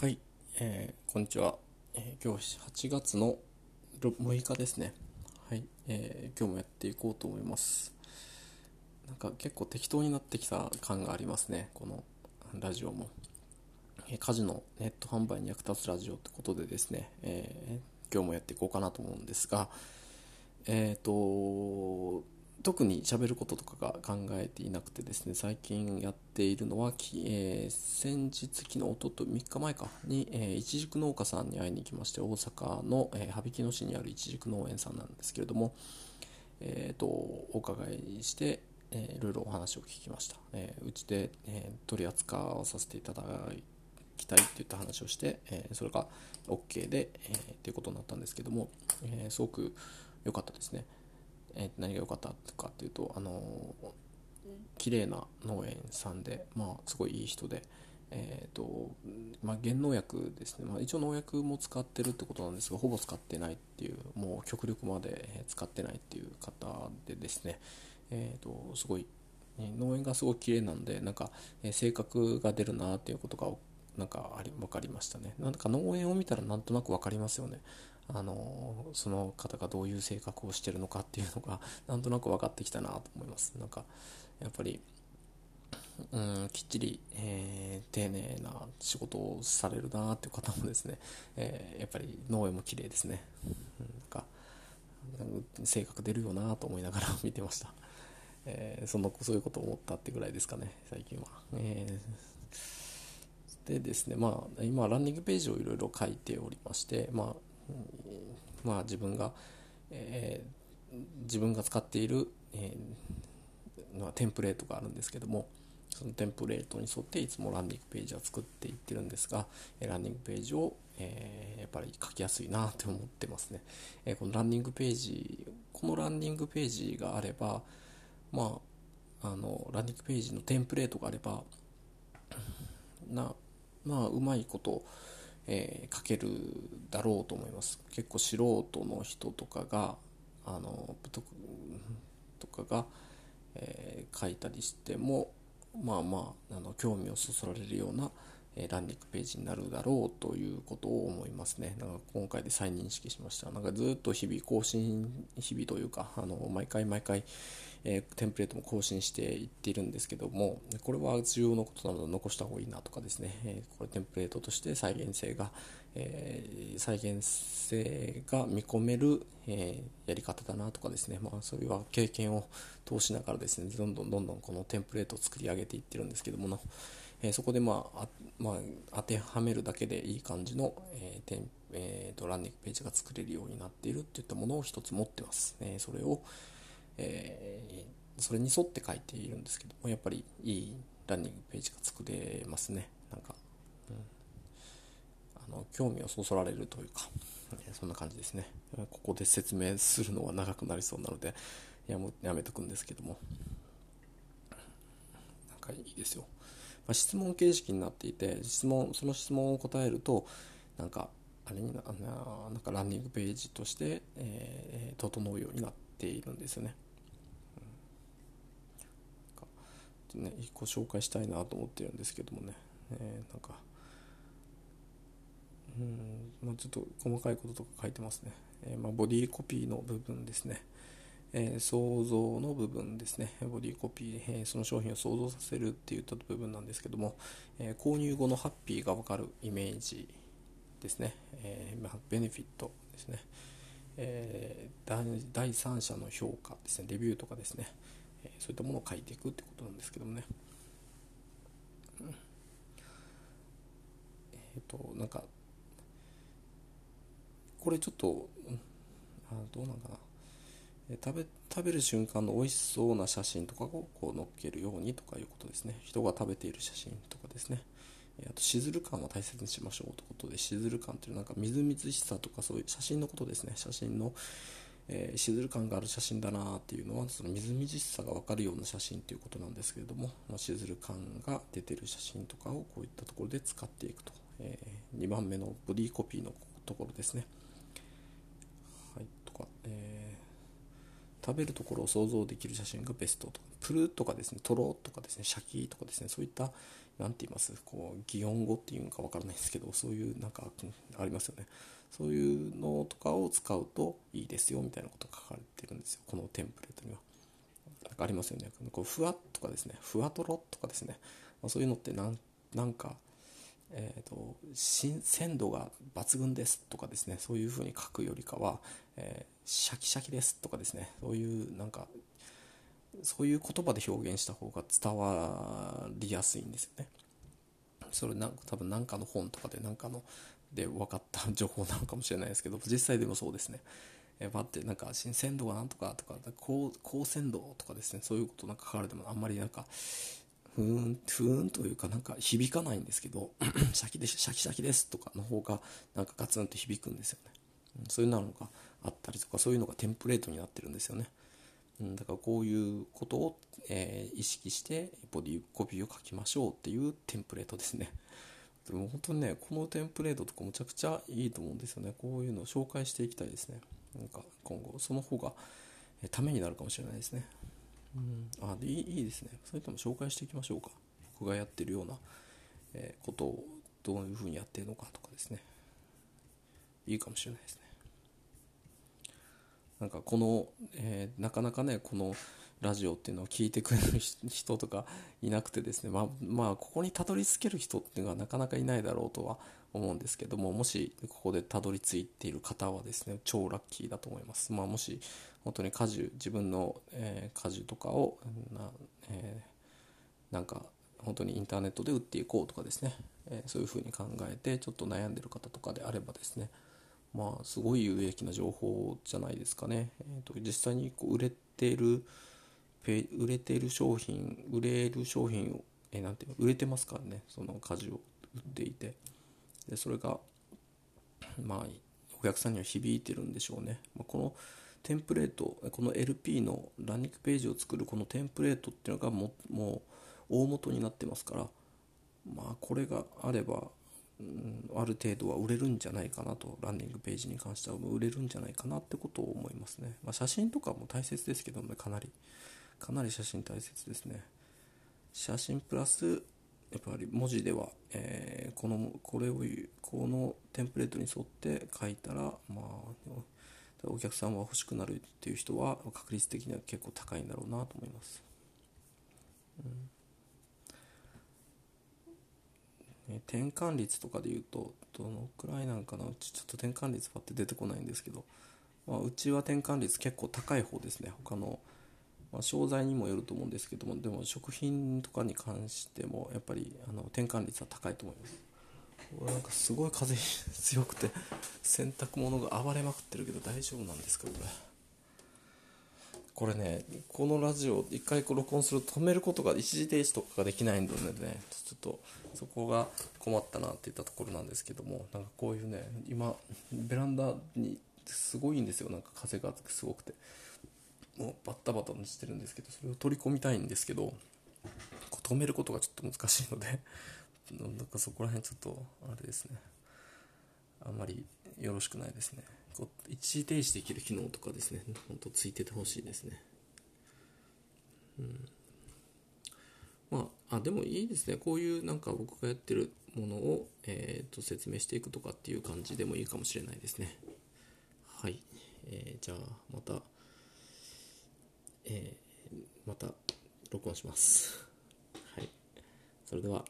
はい、こんにちは。今日8月の6日ですね。はい、今日もやっていこうと思います。なんか結構適当になってきた感がありますね、このラジオも。家事のネット販売に役立つラジオってことでですね、今日もやっていこうかなと思うんですが、特に喋ることとかが考えていなくてですね、最近やっているのは、先日、昨日、おととい、3日前かに、いちじく農家さんに会いに行きまして、大阪の羽曳野市にあるいちじく農園さんなんですけれども、お伺いして、いろいろお話を聞きました。うちで、取り扱わさせていただきたいといった話をして、それが OK で、ということになったんですけども、すごく良かったですね。何が良かったかというと、綺麗な農園さんで、すごいいい人で、減農薬ですね、一応農薬も使ってるってことなんですが、ほぼ使ってないっていう、もう極力まで使ってないっていう方でですね、すごい農園がすごい綺麗なんで、なんか性格が出るなっていうことがなんか分かりましたね。なんか農園を見たらなんとなく分かりますよね。その方がどういう性格をしてるのかっていうのがなんとなく分かってきたなと思います。なんかやっぱりきっちり、丁寧な仕事をされるなっていう方もですね、やっぱり農園も綺麗ですね。なんか性格出るよなと思いながら見てました。そういうことを思ったってぐらいですかね、最近は。でですね、今ランニングページをいろいろ書いておりまして、自分が使っている、テンプレートがあるんですけども、そのテンプレートに沿っていつもランニングページは作っていってるんですが、ランニングページを、やっぱり書きやすいなって思ってますね。このランニングページがあれば、ランニングページのテンプレートがあればうまいこと書けるだろうと思います。結構素人の人とかが書いたりしても興味をそそられるような、ランニングページになるだろうということを思いますね。なんか今回で再認識しました。なんかずっと日々というか毎回、テンプレートも更新していっているんですけども、これは重要なことなので残した方がいいなとかですね、これテンプレートとして再現性が見込める、やり方だなとかですね、そういう経験を通しながらですね、どんどんこのテンプレートを作り上げていってるんですけども、そこで当てはめるだけでいい感じの、ランニングページが作れるようになっているといったものを一つ持ってます。それに沿って書いているんですけども、やっぱりいいランニングページが作れますね。興味をそそられるというか、そんな感じですね。ここで説明するのは長くなりそうなのでやめとくんですけども、なんかいいですよ。質問形式になっていて、その質問を答えるとなんかランニングページとして、整うようになっているんですよね。一個紹介したいなと思ってるんですけどもね、ちょっと細かいこととか書いてますね。ボディコピーの部分ですね。想像の部分ですね。ボディコピー、その商品を想像させるっていった部分なんですけども、購入後のハッピーが分かるイメージですね。ベネフィットですね。第三者の評価ですね。レビューとかですね。そういったものを書いていくってことなんですけどもね。これちょっとどうなんかな。食べる瞬間の美味しそうな写真とかをこう載っけるようにとかいうことですね。人が食べている写真とかですね。あとしずる感は大切にしましょうということで、しずる感っていうのはみずみずしさとかそういう写真のことですね。写真の、しずる感がある写真だなっていうのは、そのみずみずしさが分かるような写真ということなんですけれども、しずる感が出てる写真とかをこういったところで使っていくと、2番目のボディコピーのところですね。食べるところを想像できる写真がベストとか、プルとかですね、トロとかですね、シャキとかですね、そういったなんて言います、こう擬音語っていうんか分からないですけど、そういうなんかありますよね。そういうのとかを使うといいですよみたいなことが書かれてるんですよ、このテンプレートには。なんかありますよね、こうふわっとかですね、ふわとろとかですね、そういうのってなんか、鮮度が抜群ですとかですね、そういうふうに書くよりかは、シャキシャキですとかですね、そういうなんかそういう言葉で表現した方が伝わりやすいんですよね。それ多分何かの本とかで何かので分かった情報なのかもしれないですけど、実際でもそうですね。バッてなんか新鮮度がなんとかとか高鮮度とかですね、そういうことなんか書かれてもあんまりなんかふーんというかなんか響かないんですけどシャキシャキですとかの方がなんかガツンと響くんですよね。そういうのがあったりとか、そういうのがテンプレートになってるんですよね。だからこういうことを、意識してコピーを書きましょうっていうテンプレートですね。でも本当にね、このテンプレートとかむちゃくちゃいいと思うんですよね。こういうのを紹介していきたいですね。なんか今後その方がためになるかもしれないですね。あ、でいいですね。それとも紹介していきましょうか。僕がやってるようなことをどういうふうにやってるのかとかですね、いいかもしれないですね。なんかこの、なかなかねこのラジオっていうのを聞いてくれる人とかいなくてですね、まあここにたどり着ける人っていうのはなかなかいないだろうとは思うんですけども、もしここでたどり着いている方はですね、超ラッキーだと思います。まあ、もし本当に自分の、果樹とかをなんか本当にインターネットで売っていこうとかですね、そういうふうに考えてちょっと悩んでる方とかであればですね、まあ、すごい有益な情報じゃないですかね。実際にこう売れてる商品をなんて売れてますからね、その果樹を売っていて、でそれがまあお客さんには響いてるんでしょうね。このテンプレート、この LP のランニングページを作るこのテンプレートっていうのがもう大元になってますから、まあこれがあればある程度は売れるんじゃないかなと、ランディングページに関しては売れるんじゃないかなってことを思いますね。まあ、写真とかも大切ですけども、ね、かなり写真大切ですね。写真プラスやっぱり文字では、このテンプレートに沿って書いたら、まあお客さんは欲しくなるっていう人は確率的には結構高いんだろうなと思います。転換率とかでいうとどのくらいなんかな、うちちょっと転換率パッて出てこないんですけど、まあ、うちは転換率結構高い方ですね。他の、まあ、商材にもよると思うんですけども、でも食品とかに関してもやっぱり転換率は高いと思います。なんかすごい風強くて洗濯物が暴れまくってるけど大丈夫なんですかこれね、このラジオ一回録音すると止めることが一時停止とかができないのでね、ちょっとそこが困ったなっていったところなんですけども、なんかこういうね、今ベランダにすごいんですよ、なんか風がすごくてもうバッタバタにしてるんですけど、それを取り込みたいんですけど止めることがちょっと難しいのでなんかそこら辺ちょっとあれですね、あんまりよろしくないですね。一時停止できる機能とかですね、ほんとついててほしいですね。まあ、でもいいですね。こういうなんか僕がやってるものを、説明していくとかっていう感じでもいいかもしれないですね。はい、じゃあまた、また録音します。はい、それでは。